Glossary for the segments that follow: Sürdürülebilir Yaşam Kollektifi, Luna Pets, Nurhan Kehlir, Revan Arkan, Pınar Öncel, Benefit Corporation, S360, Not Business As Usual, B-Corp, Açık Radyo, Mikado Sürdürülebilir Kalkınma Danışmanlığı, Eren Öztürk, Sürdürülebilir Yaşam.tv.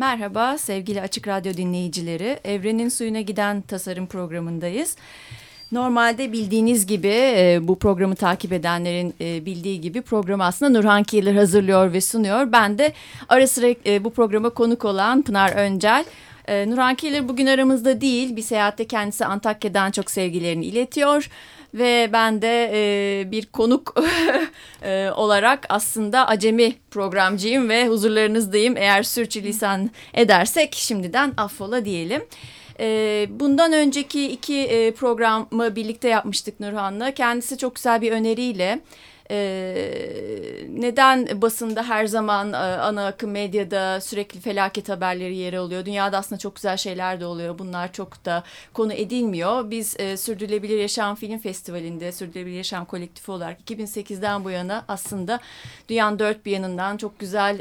Merhaba sevgili Açık Radyo dinleyicileri. Evrenin Suyuna Giden Tasarım programındayız. Normalde bildiğiniz gibi bu programı takip edenlerin bildiği gibi programı aslında Nurhan Kehlir hazırlıyor ve sunuyor. Ben de ara sıra bu programa konuk olan Pınar Öncel. Nurhan Kehlir bugün aramızda değil, bir seyahatte kendisi Antakya'dan çok sevgilerini iletiyor. Ve ben de bir konuk olarak aslında acemi programcıyım ve huzurlarınızdayım. Eğer sürçülisan edersek şimdiden affola diyelim. Bundan önceki iki programı birlikte yapmıştık Nurhan'la. Kendisi çok güzel bir öneriyle neden basında her zaman ana akım medyada sürekli felaket haberleri yer alıyor? Dünyada aslında çok güzel şeyler de oluyor. Bunlar çok da konu edilmiyor. Biz Sürdürülebilir Yaşam Film Festivali'nde Sürdürülebilir Yaşam Kollektifi olarak 2008'den bu yana aslında dünyanın dört bir yanından çok güzel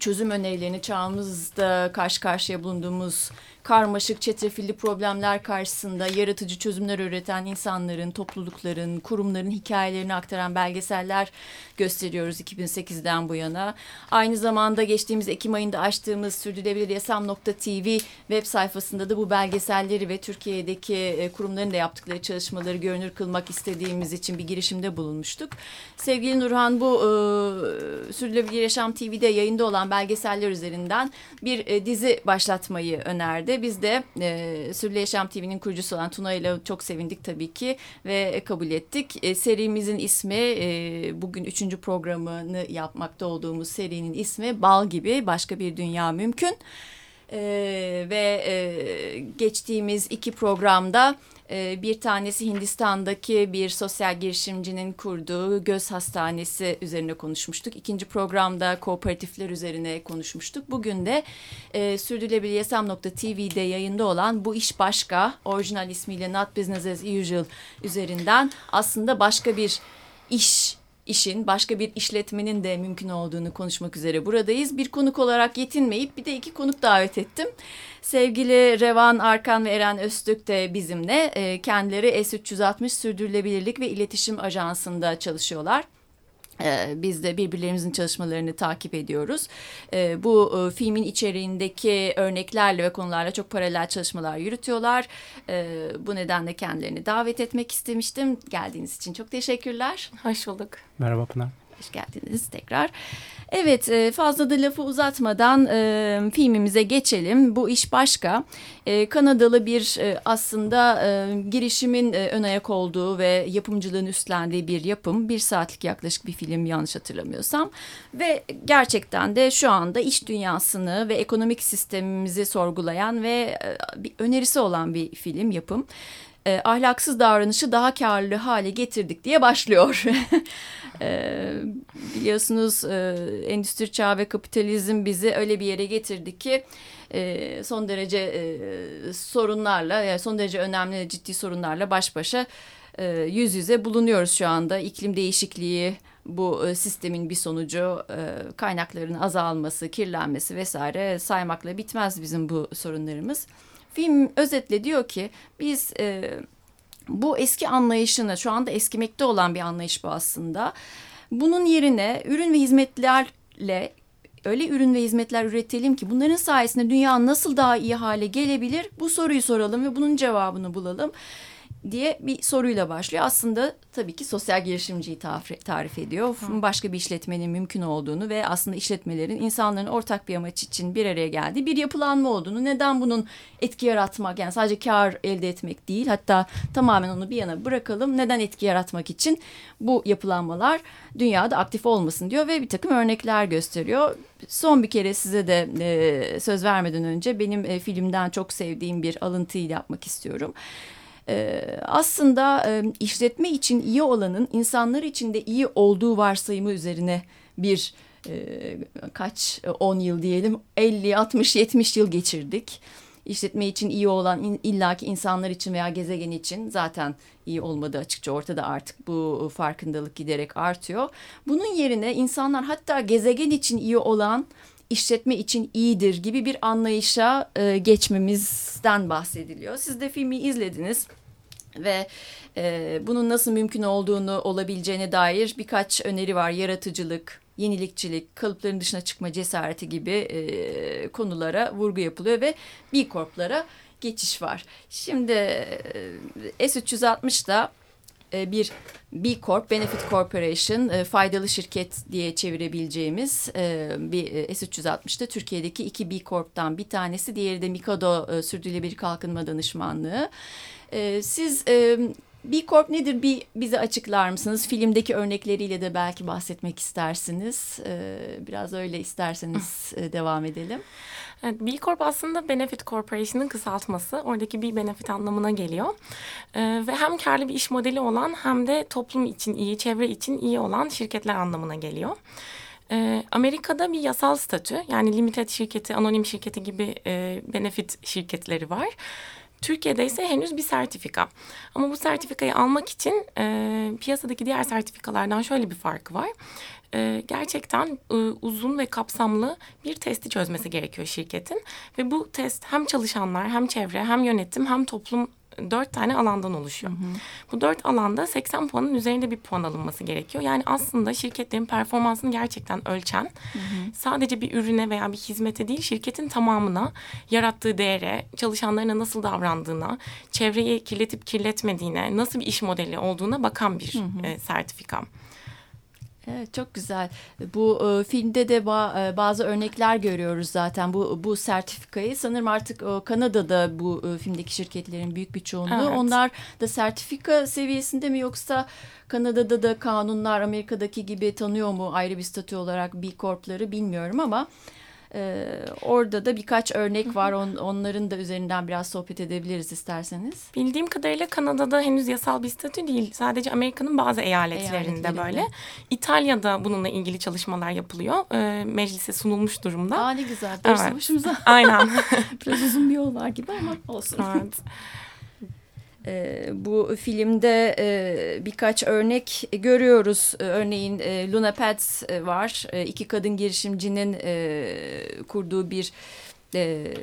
çözüm önerilerini, çağımızda karşı karşıya bulunduğumuz karmaşık, çetrefilli problemler karşısında yaratıcı çözümler üreten insanların, toplulukların, kurumların hikayelerini aktaran belgeseller gösteriyoruz 2008'den bu yana. Aynı zamanda geçtiğimiz Ekim ayında açtığımız Sürdürülebilir Yaşam.tv web sayfasında da bu belgeselleri ve Türkiye'deki kurumların da yaptıkları çalışmaları görünür kılmak istediğimiz için bir girişimde bulunmuştuk. Sevgili Nurhan, bu Sürdürülebilir Yaşam TV'de yayında olan belgeseller üzerinden bir dizi başlatmayı önerdi. Biz de Sürdürülebilir Yaşam TV'nin kurucusu olan Tuna ile çok sevindik tabii ki ve kabul ettik. Serimizin ismi, bugün 3. programını yapmakta olduğumuz serinin ismi Bal Gibi Başka Bir Dünya Mümkün. Ve geçtiğimiz iki programda bir tanesi Hindistan'daki bir sosyal girişimcinin kurduğu göz hastanesi üzerine konuşmuştuk. İkinci programda kooperatifler üzerine konuşmuştuk. Bugün de Sürdürülebilir Yaşam.tv'de yayında olan Bu İş Başka, orijinal ismiyle Not Business As Usual üzerinden aslında başka bir işin, başka bir işletmenin de mümkün olduğunu konuşmak üzere buradayız. Bir konuk olarak yetinmeyip bir de iki konuk davet ettim. Sevgili Revan Arkan ve Eren Öztürk de bizimle. Kendileri S360 Sürdürülebilirlik ve İletişim Ajansı'nda çalışıyorlar. Biz de birbirlerimizin çalışmalarını takip ediyoruz. Bu filmin içeriğindeki örneklerle ve konularla çok paralel çalışmalar yürütüyorlar. Bu nedenle kendilerini davet etmek istemiştim. Geldiğiniz için çok teşekkürler. Hoş bulduk. Merhaba Pınar. Hoş geldiniz tekrar. Evet, fazla da lafı uzatmadan filmimize geçelim. Bu iş başka. Kanadalı bir aslında girişimin ön ayak olduğu ve yapımcılığın üstlendiği bir yapım. 1 saatlik yaklaşık bir film yanlış hatırlamıyorsam. Ve gerçekten de şu anda iş dünyasını ve ekonomik sistemimizi sorgulayan ve bir önerisi olan bir film yapım. Ahlaksız davranışı daha karlı hale getirdik diye başlıyor. Biliyorsunuz endüstri çağı ve kapitalizm bizi öyle bir yere getirdi ki son derece sorunlarla, yani son derece önemli ciddi sorunlarla baş başa yüz yüze bulunuyoruz şu anda. İklim değişikliği bu sistemin bir sonucu, kaynakların azalması, kirlenmesi vesaire, saymakla bitmez bizim bu sorunlarımız. Film özetle diyor ki biz bu eski anlayışını, şu anda eskimekte olan bir anlayış bu aslında. Bunun yerine ürün ve hizmetlerle, öyle ürün ve hizmetler üretelim ki bunların sayesinde dünya nasıl daha iyi hale gelebilir? Bu soruyu soralım ve bunun cevabını bulalım diye bir soruyla başlıyor. Aslında tabii ki sosyal girişimciyi tarif ediyor. Başka bir işletmenin mümkün olduğunu ve aslında işletmelerin insanların ortak bir amaç için bir araya geldiği bir yapılanma olduğunu, neden bunun etki yaratmak, yani sadece kar elde etmek değil, hatta tamamen onu bir yana bırakalım, neden etki yaratmak için bu yapılanmalar dünyada aktif olmasın diyor ve bir takım örnekler gösteriyor. Son bir kere size de söz vermeden önce benim filmden çok sevdiğim bir alıntıyı yapmak istiyorum. Aslında işletme için iyi olanın insanlar için de iyi olduğu varsayımı üzerine bir kaç 10 yıl diyelim, 50, 60, 70 yıl geçirdik. İşletme için iyi olan illaki insanlar için veya gezegen için zaten iyi olmadı açıkça, ortada artık bu farkındalık giderek artıyor. Bunun yerine insanlar hatta gezegen için iyi olan işletme için iyidir gibi bir anlayışa geçmemizden bahsediliyor. Siz de filmi izlediniz ve bunun nasıl mümkün olduğunu, olabileceğine dair birkaç öneri var. Yaratıcılık, yenilikçilik, kalıpların dışına çıkma cesareti gibi konulara vurgu yapılıyor ve B-Corp'lara geçiş var. Şimdi S360'da bir B-Corp, Benefit Corporation, faydalı şirket diye çevirebileceğimiz bir S360'da Türkiye'deki iki B-Corp'tan bir tanesi, diğeri de Mikado Sürdürülebilir Kalkınma Danışmanlığı. Siz B-Corp nedir? Bize açıklar mısınız? Filmdeki örnekleriyle de belki bahsetmek istersiniz. Biraz öyle isterseniz devam edelim. Evet, B-Corp aslında Benefit Corporation'ın kısaltması. Oradaki bir benefit anlamına geliyor. Ve hem karlı bir iş modeli olan hem de toplum için iyi, çevre için iyi olan şirketler anlamına geliyor. Amerika'da bir yasal statü, yani limited şirketi, anonim şirketi gibi benefit şirketleri var. Türkiye'de ise henüz bir sertifika. Ama bu sertifikayı almak için piyasadaki diğer sertifikalardan şöyle bir farkı var. Gerçekten uzun ve kapsamlı bir testi çözmesi gerekiyor şirketin. Ve bu test hem çalışanlar, hem çevre, hem yönetim, hem toplum 4 tane alandan oluşuyor. Hı hı. Bu 4 alanda 80 puanın üzerinde bir puan alınması gerekiyor. Yani aslında şirketlerin performansını gerçekten ölçen, sadece bir ürüne veya bir hizmete değil, şirketin tamamına, yarattığı değere, çalışanlarına nasıl davrandığına, çevreyi kirletip kirletmediğine, nasıl bir iş modeli olduğuna bakan bir sertifika. Evet, çok güzel. Bu filmde de bazı örnekler görüyoruz zaten bu sertifikayı. Sanırım artık Kanada'da bu filmdeki şirketlerin büyük bir çoğunluğu. Evet. Onlar da sertifika seviyesinde mi, yoksa Kanada'da da kanunlar Amerika'daki gibi tanıyor mu ayrı bir statü olarak B-Corp'ları bilmiyorum ama orada da birkaç örnek var. Onların da üzerinden biraz sohbet edebiliriz isterseniz. Bildiğim kadarıyla Kanada'da henüz yasal bir statü değil. Sadece Amerika'nın bazı eyaletlerinde böyle. İtalya'da bununla ilgili çalışmalar yapılıyor. Meclise sunulmuş durumda. Aa, ne güzel. Evet. Başımıza. Aynen. Biraz uzun bir yol var gibi ama olsun. Evet. Bu filmde birkaç örnek görüyoruz. Örneğin Luna Pets var. İki kadın girişimcinin kurduğu bir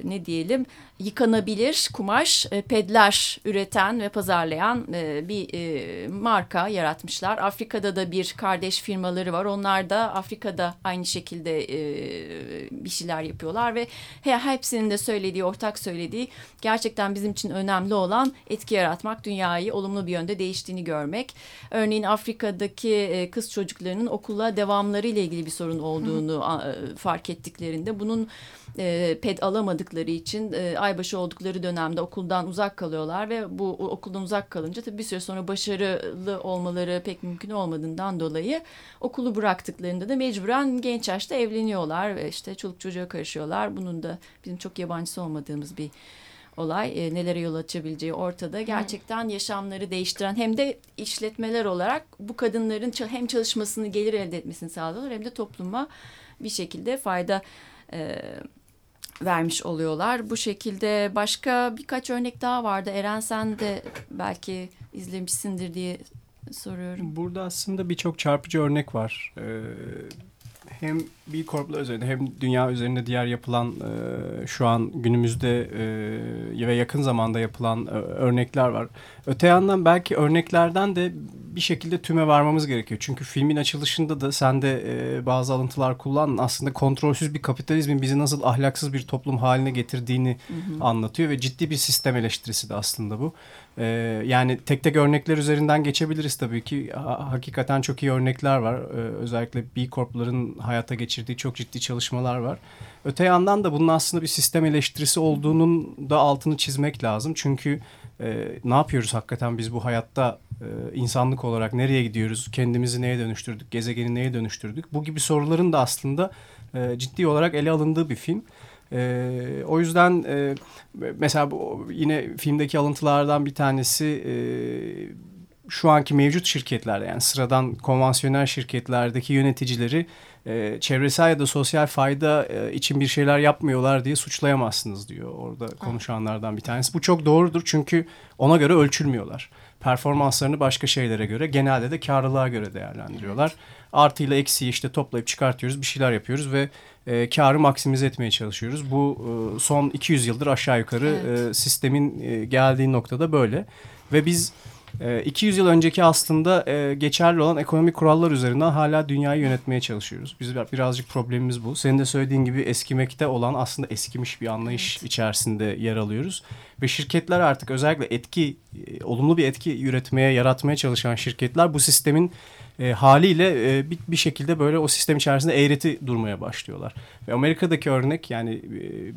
ne diyelim, yıkanabilir kumaş pedler üreten ve pazarlayan bir marka yaratmışlar. Afrika'da da bir kardeş firmaları var. Onlar da Afrika'da aynı şekilde bir şeyler yapıyorlar ve hepsinin de ortak söylediği gerçekten bizim için önemli olan etki yaratmak, dünyayı olumlu bir yönde değiştiğini görmek. Örneğin Afrika'daki kız çocuklarının okula devamları ile ilgili bir sorun olduğunu fark ettiklerinde, bunun ped alamadıkları için aybaşı oldukları dönemde okuldan uzak kalıyorlar ve bu okuldan uzak kalınca tabii bir süre sonra başarılı olmaları pek mümkün olmadığından dolayı okulu bıraktıklarında da mecburen genç yaşta evleniyorlar ve işte çoluk çocuğa karışıyorlar. Bunun da bizim çok yabancısı olmadığımız bir olay, nelere yol açabileceği ortada. Gerçekten yaşamları değiştiren, hem de işletmeler olarak bu kadınların hem çalışmasını, gelir elde etmesini sağlıyorlar, hem de topluma bir şekilde fayda vermiş oluyorlar. Bu şekilde başka birkaç örnek daha vardı. Eren, sen de belki izlemişsindir diye soruyorum. Burada aslında birçok çarpıcı örnek var. Hem B-Corp'lar üzerinde hem dünya üzerinde diğer yapılan şu an günümüzde ve yakın zamanda yapılan örnekler var. Öte yandan belki örneklerden de bir şekilde tüme varmamız gerekiyor. Çünkü filmin açılışında da sen de bazı alıntılar kullandın. Aslında kontrolsüz bir kapitalizmin bizi nasıl ahlaksız bir toplum haline getirdiğini anlatıyor ve ciddi bir sistem eleştirisi de aslında bu. Yani tek tek örnekler üzerinden geçebiliriz tabii ki. Hakikaten çok iyi örnekler var. Özellikle B-Corp'ların hayata geçirdiği çok ciddi çalışmalar var. Öte yandan da bunun aslında bir sistem eleştirisi olduğunun da altını çizmek lazım. Çünkü ne yapıyoruz hakikaten biz bu hayatta, insanlık olarak nereye gidiyoruz, kendimizi neye dönüştürdük, gezegeni neye dönüştürdük? Bu gibi soruların da aslında ciddi olarak ele alındığı bir film. O yüzden mesela yine filmdeki alıntılardan bir tanesi şu anki mevcut şirketlerde, yani sıradan konvansiyonel şirketlerdeki yöneticileri çevresel ya da sosyal fayda için bir şeyler yapmıyorlar diye suçlayamazsınız diyor orada konuşanlardan bir tanesi. Bu çok doğrudur, çünkü ona göre ölçülmüyorlar. Performanslarını başka şeylere göre, genelde de karlılığa göre değerlendiriyorlar. Evet. Artıyla eksiği işte toplayıp çıkartıyoruz, bir şeyler yapıyoruz ve karı maksimize etmeye çalışıyoruz. Bu son 200 yıldır aşağı yukarı sistemin geldiği noktada böyle. Ve biz 200 yıl önceki aslında geçerli olan ekonomik kurallar üzerinden hala dünyayı yönetmeye çalışıyoruz. Biz birazcık problemimiz bu. Senin de söylediğin gibi eskimekte olan aslında eskimiş bir anlayış içerisinde yer alıyoruz. Ve şirketler artık özellikle olumlu bir etki yaratmaya çalışan şirketler bu sistemin haliyle bir şekilde böyle o sistem içerisinde eğreti durmaya başlıyorlar. Ve Amerika'daki örnek, yani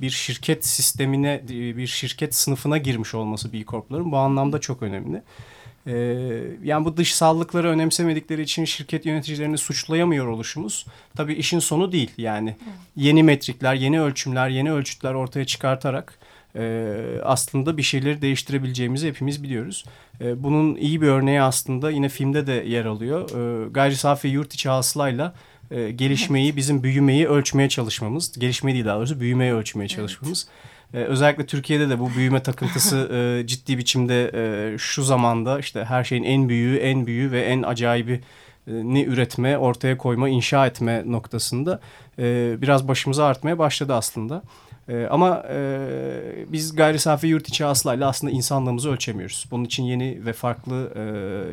bir şirket sistemine, bir şirket sınıfına girmiş olması B-Corp'ların bu anlamda çok önemli. Yani bu dışsallıkları önemsemedikleri için şirket yöneticilerini suçlayamıyor oluşumuz tabii işin sonu değil. Yani yeni metrikler, yeni ölçümler, yeni ölçütler ortaya çıkartarak aslında bir şeyleri değiştirebileceğimizi hepimiz biliyoruz. Bunun iyi bir örneği aslında yine filmde de yer alıyor. Gayri safi yurt içi hasılayla gelişmeyi, bizim büyümeyi ölçmeye çalışmamız. Gelişmeyi değil, daha doğrusu büyümeyi ölçmeye çalışmamız. Özellikle Türkiye'de de bu büyüme takıntısı ciddi biçimde şu zamanda işte her şeyin en büyüğü ve en acayibini üretme, ortaya koyma, inşa etme noktasında biraz başımıza artmaya başladı aslında. Ama biz gayri safi yurt içi hasılayla aslında insanlığımızı ölçemiyoruz. Bunun için yeni ve farklı,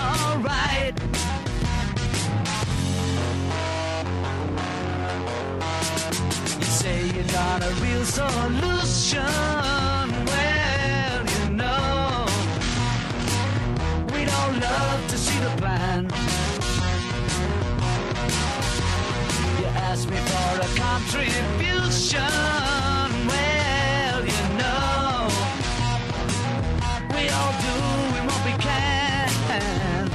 All right. You say you got a real solution. Well, you know, we don't love to see the plan. You ask me for a contribution. Well, you know, we all do what we can.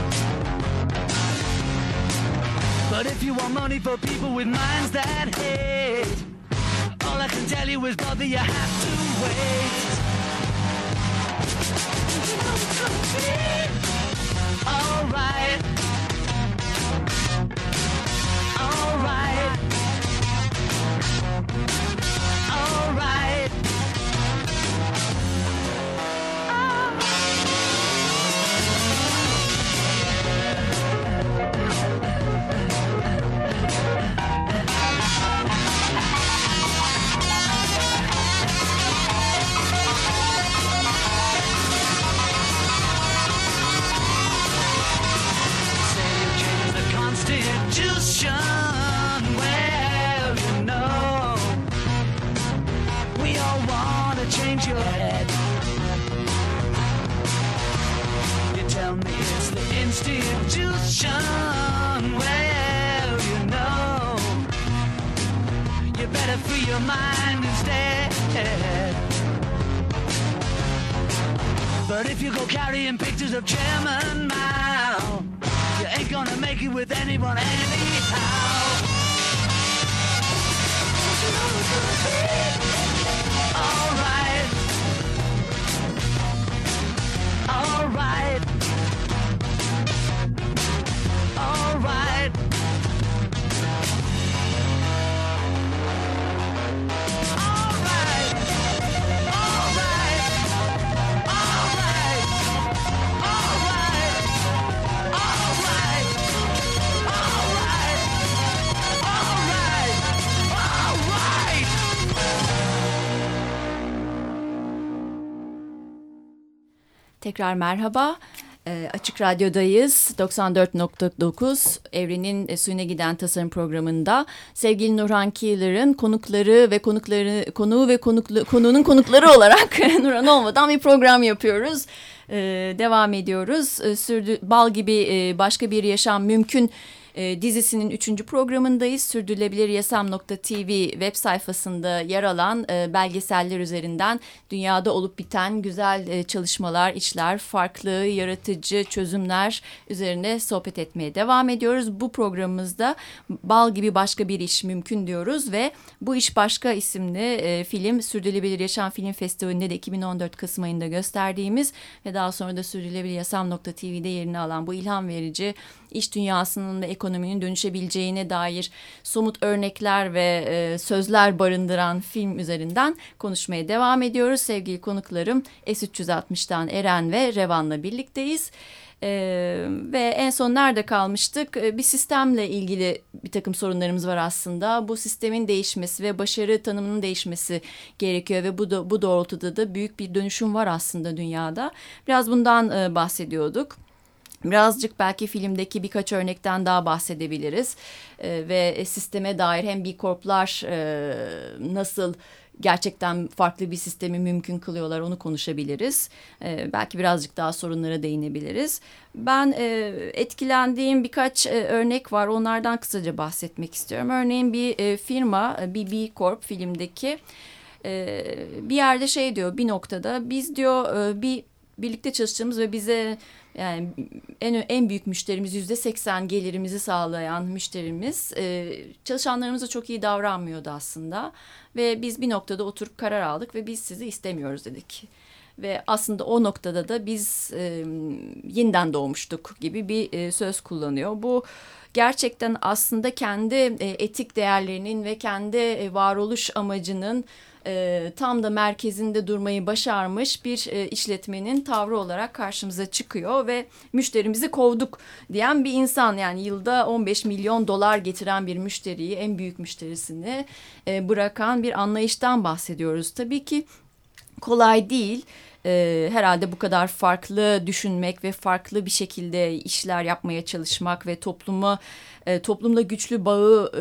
But if you want money for people with minds that hate, all I can tell you is, brother, you have to wait. You know it's gonna be alright. Alright. Alright. All right. Tekrar merhaba. Açık Radyo'dayız. 94.9 Evrenin Suyuna Giden Tasarım programında sevgili Nurhan Kehlir'in konuğunun konukları olarak Nurhan olmadan bir program yapıyoruz. Devam ediyoruz. Bal gibi başka bir yaşam mümkün dizisinin 3. programındayız. Sürdürülebiliryaşam.tv web sayfasında yer alan belgeseller üzerinden dünyada olup biten güzel çalışmalar, işler, farklı, yaratıcı çözümler üzerine sohbet etmeye devam ediyoruz. Bu programımızda Bal gibi başka bir iş mümkün diyoruz ve Bu İş Başka isimli film Sürdürülebilir Yaşam Film Festivali'nde de 2014 Kasım ayında gösterdiğimiz ve daha sonra da Sürdürülebiliryaşam.tv'de yerini alan bu ilham verici iş dünyasının ve ekonominin dönüşebileceğine dair somut örnekler ve sözler barındıran film üzerinden konuşmaya devam ediyoruz. Sevgili konuklarım S360'dan Eren ve Revan'la birlikteyiz. Ve en son nerede kalmıştık? Bir sistemle ilgili bir takım sorunlarımız var aslında. Bu sistemin değişmesi ve başarı tanımının değişmesi gerekiyor ve bu doğrultuda da büyük bir dönüşüm var aslında dünyada. Biraz bundan bahsediyorduk. Birazcık belki filmdeki birkaç örnekten daha bahsedebiliriz ve sisteme dair hem B-Corp'lar nasıl gerçekten farklı bir sistemi mümkün kılıyorlar onu konuşabiliriz. Belki birazcık daha sorunlara değinebiliriz. Ben etkilendiğim birkaç örnek var, onlardan kısaca bahsetmek istiyorum. Örneğin bir firma, bir B-Corp filmdeki bir yerde şey diyor, bir noktada biz diyor birlikte çalıştığımız ve bize yani en büyük müşterimiz %80 gelirimizi sağlayan müşterimiz çalışanlarımıza çok iyi davranmıyordu aslında ve biz bir noktada oturup karar aldık ve biz sizi istemiyoruz dedik. Ve aslında o noktada da biz yeniden doğmuştuk gibi bir söz kullanıyor. Bu gerçekten aslında kendi etik değerlerinin ve kendi varoluş amacının tam da merkezinde durmayı başarmış bir işletmenin tavrı olarak karşımıza çıkıyor ve müşterimizi kovduk diyen bir insan, yani yılda 15 milyon dolar getiren bir müşteriyi, en büyük müşterisini bırakan bir anlayıştan bahsediyoruz. Tabii ki kolay değil. Herhalde bu kadar farklı düşünmek ve farklı bir şekilde işler yapmaya çalışmak ve toplumda güçlü bağı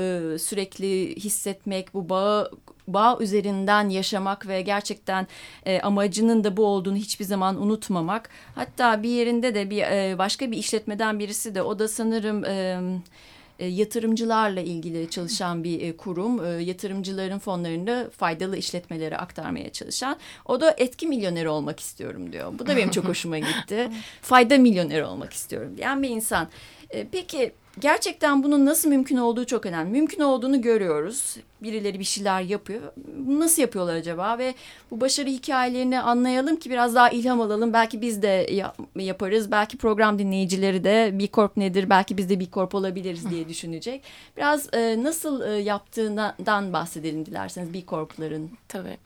sürekli hissetmek, bu bağ üzerinden yaşamak ve gerçekten amacının da bu olduğunu hiçbir zaman unutmamak. Hatta bir yerinde de başka bir işletmeden birisi de, o da sanırım yatırımcılarla ilgili çalışan bir kurum, yatırımcıların fonlarını faydalı işletmelere aktarmaya çalışan, o da etki milyoneri olmak istiyorum diyor. Bu da benim çok hoşuma gitti. Fayda milyoneri olmak istiyorum diyen bir insan. Peki gerçekten bunun nasıl mümkün olduğu çok önemli. Mümkün olduğunu görüyoruz. Birileri bir şeyler yapıyor. Nasıl yapıyorlar acaba? Ve bu başarı hikayelerini anlayalım ki biraz daha ilham alalım. Belki biz de yaparız. Belki program dinleyicileri de B-Corp nedir? Belki biz de B-Corp olabiliriz diye düşünecek. Biraz nasıl yaptığından bahsedelim dilerseniz B-Corp'ların. Tabii.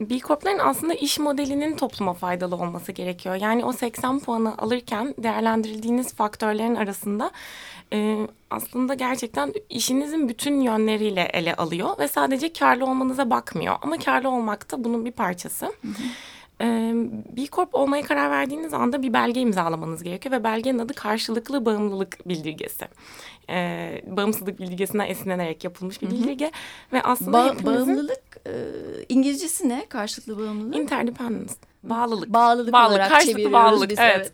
B-Corp'ların aslında iş modelinin topluma faydalı olması gerekiyor. Yani o 80 puanı alırken değerlendirildiğiniz faktörlerin arasında aslında gerçekten işinizin bütün yönleriyle ele alıyor ve sadece karlı olmanıza bakmıyor. Ama karlı olmak da bunun bir parçası. B-Corp olmaya karar verdiğiniz anda bir belge imzalamanız gerekiyor ve belgenin adı karşılıklı bağımlılık bildirgesi. Bağımsızlık bildirgesinden esinlenerek yapılmış bir bildirge. Ve aslında bağımlılık İngilizcesi ne? Karşılıklı bağımlılık. Interdependence. Bağlılık. Bağlılık olarak çeviriyoruz bağlılık. Biz. Evet.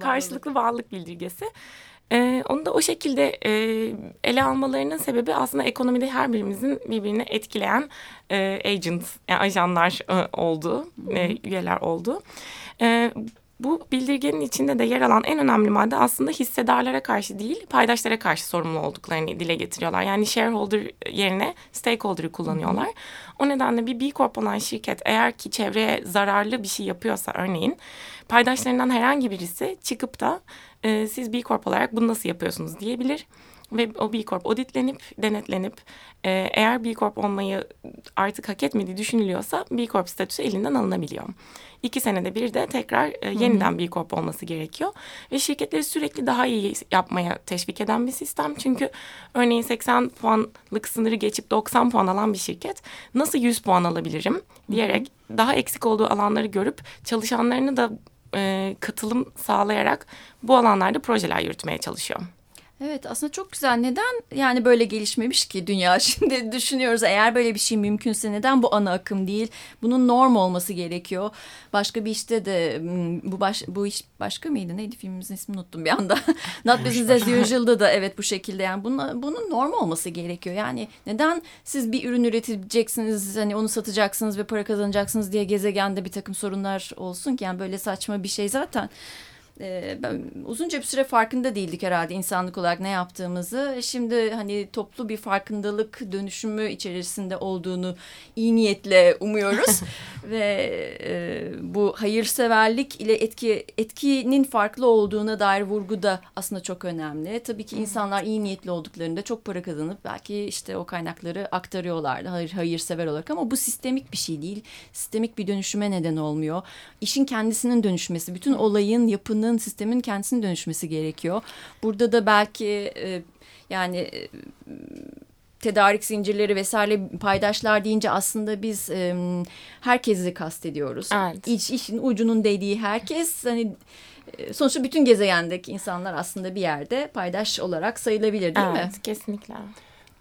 Karşılıklı bağlılık bildirgesi. Onu da o şekilde ele almalarının sebebi aslında ekonomide her birimizin birbirini etkileyen ajanlar oldu, üyeler oldu. Bu bildirgenin içinde de yer alan en önemli madde aslında hissedarlara karşı değil, paydaşlara karşı sorumlu olduklarını dile getiriyorlar. Yani shareholder yerine stakeholder'ı kullanıyorlar. O nedenle bir B Corp olan şirket eğer ki çevreye zararlı bir şey yapıyorsa, örneğin paydaşlarından herhangi birisi çıkıp da siz B Corp olarak bunu nasıl yapıyorsunuz diyebilir. Ve o B-Corp auditlenip, denetlenip eğer B-Corp olmayı artık hak etmediği düşünülüyorsa B-Corp statüsü elinden alınabiliyor. 2 senede bir de tekrar yeniden B-Corp olması gerekiyor. Ve şirketleri sürekli daha iyi yapmaya teşvik eden bir sistem. Çünkü örneğin 80 puanlık sınırı geçip 90 puan alan bir şirket nasıl 100 puan alabilirim diyerek daha eksik olduğu alanları görüp çalışanlarını da katılım sağlayarak bu alanlarda projeler yürütmeye çalışıyor. Evet, aslında çok güzel. Neden yani böyle gelişmemiş ki dünya? Şimdi düşünüyoruz, eğer böyle bir şey mümkünse neden bu ana akım değil? Bunun norm olması gerekiyor. Başka bir işte de bu iş başka mıydı? Neydi filmimizin ismini unuttum bir anda. Not Business As Usual'da da evet bu şekilde yani bunun norm olması gerekiyor. Yani neden siz bir ürün üreteceksiniz, hani onu satacaksınız ve para kazanacaksınız diye gezegende bir takım sorunlar olsun ki? Yani böyle saçma bir şey zaten. Uzunca bir süre farkında değildik herhalde insanlık olarak ne yaptığımızı. Şimdi hani toplu bir farkındalık dönüşümü içerisinde olduğunu iyi niyetle umuyoruz ve bu hayırseverlik ile etkinin farklı olduğuna dair vurgu da aslında çok önemli. Tabii ki insanlar iyi niyetli olduklarında çok para kazanıp belki işte o kaynakları aktarıyorlardı hayırsever olarak, ama bu sistemik bir şey değil. Sistemik bir dönüşüme neden olmuyor. İşin kendisinin dönüşmesi, bütün olayın, yapının, sistemin kendisinin dönüşmesi gerekiyor. Burada da belki yani tedarik zincirleri vesaire, paydaşlar deyince aslında biz herkesi kastediyoruz. Evet. İşin ucunun değdiği herkes, hani sonuçta bütün gezegendeki insanlar aslında bir yerde paydaş olarak sayılabilir, değil mi? Evet, kesinlikle.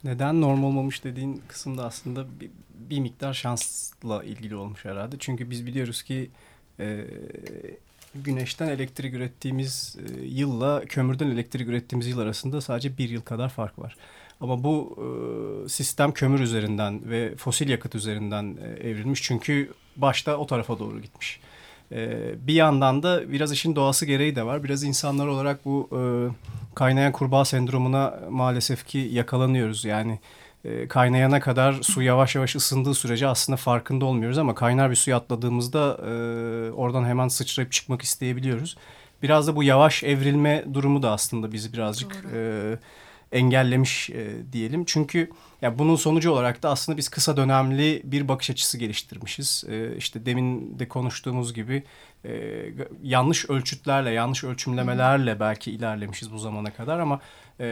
Neden norm olmamış dediğin kısımda aslında bir miktar şansla ilgili olmuş herhalde. Çünkü biz biliyoruz ki güneşten elektrik ürettiğimiz yılla kömürden elektrik ürettiğimiz yıl arasında sadece 1 yıl kadar fark var. Ama bu sistem kömür üzerinden ve fosil yakıt üzerinden evrilmiş. Çünkü başta o tarafa doğru gitmiş. Bir yandan da biraz işin doğası gereği de var. Biraz insanlar olarak bu kaynayan kurbağa sendromuna maalesef ki yakalanıyoruz. Yani kaynayana kadar su yavaş yavaş ısındığı sürece aslında farkında olmuyoruz, ama kaynar bir suya atladığımızda oradan hemen sıçrayıp çıkmak isteyebiliyoruz. Biraz da bu yavaş evrilme durumu da aslında bizi birazcık engellemiş diyelim. Çünkü ya bunun sonucu olarak da aslında biz kısa dönemli bir bakış açısı geliştirmişiz. İşte demin de konuştuğumuz gibi yanlış ölçütlerle, yanlış ölçümlemelerle belki ilerlemişiz bu zamana kadar, ama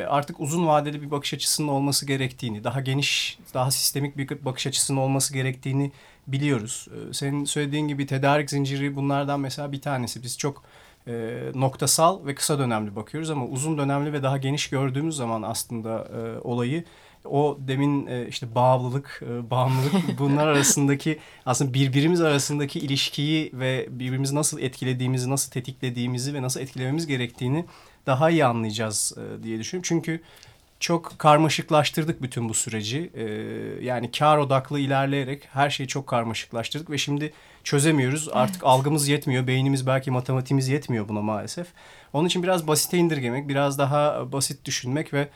artık uzun vadeli bir bakış açısının olması gerektiğini, daha geniş, daha sistemik bir bakış açısının olması gerektiğini biliyoruz. Senin söylediğin gibi tedarik zinciri bunlardan mesela bir tanesi. Biz çok noktasal ve kısa dönemli bakıyoruz, ama uzun dönemli ve daha geniş gördüğümüz zaman aslında olayı, o demin işte bağımlılık, bağımlılık bunlar arasındaki aslında birbirimiz arasındaki ilişkiyi ve birbirimizi nasıl etkilediğimizi, nasıl tetiklediğimizi ve nasıl etkilememiz gerektiğini daha iyi anlayacağız diye düşünüyorum. Çünkü çok karmaşıklaştırdık bütün bu süreci. Yani kar odaklı ilerleyerek her şeyi çok karmaşıklaştırdık ve şimdi çözemiyoruz. Artık algımız yetmiyor, beynimiz belki matematiğimiz yetmiyor buna maalesef. Onun için biraz basite indirgemek, biraz daha basit düşünmek ve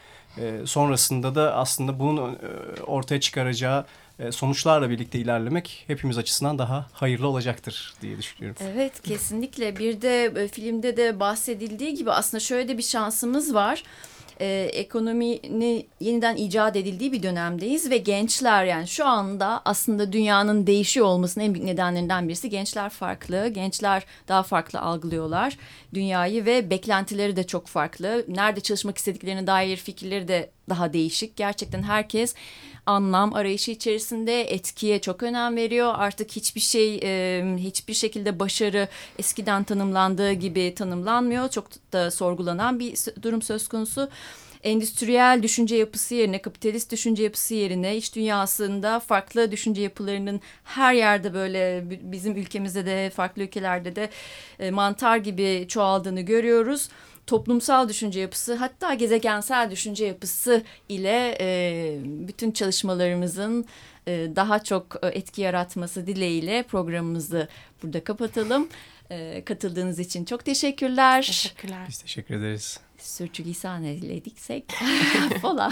sonrasında da aslında bunun ortaya çıkaracağı sonuçlarla birlikte ilerlemek hepimiz açısından daha hayırlı olacaktır diye düşünüyorum. Evet, kesinlikle. Bir de filmde de bahsedildiği gibi aslında şöyle de bir şansımız var. Ekonominin yeniden icat edildiği bir dönemdeyiz ve gençler, yani şu anda aslında dünyanın değişiyor olmasının en büyük nedenlerinden birisi gençler farklı. Gençler daha farklı algılıyorlar dünyayı ve beklentileri de çok farklı. Nerede çalışmak istediklerine dair fikirleri de daha değişik. Gerçekten herkes anlam arayışı içerisinde, etkiye çok önem veriyor. Artık hiçbir şey, hiçbir şekilde başarı eskiden tanımlandığı gibi tanımlanmıyor. Çok da sorgulanan bir durum söz konusu. Endüstriyel düşünce yapısı yerine, kapitalist düşünce yapısı yerine iş dünyasında farklı düşünce yapılarının her yerde, böyle bizim ülkemizde de farklı ülkelerde de mantar gibi çoğaldığını görüyoruz. Toplumsal düşünce yapısı, hatta gezegensel düşünce yapısı ile bütün çalışmalarımızın daha çok etki yaratması dileğiyle programımızı burada kapatalım. Katıldığınız için çok teşekkürler. Teşekkürler. Biz teşekkür ederiz. Sürçülisan edildiysek affola.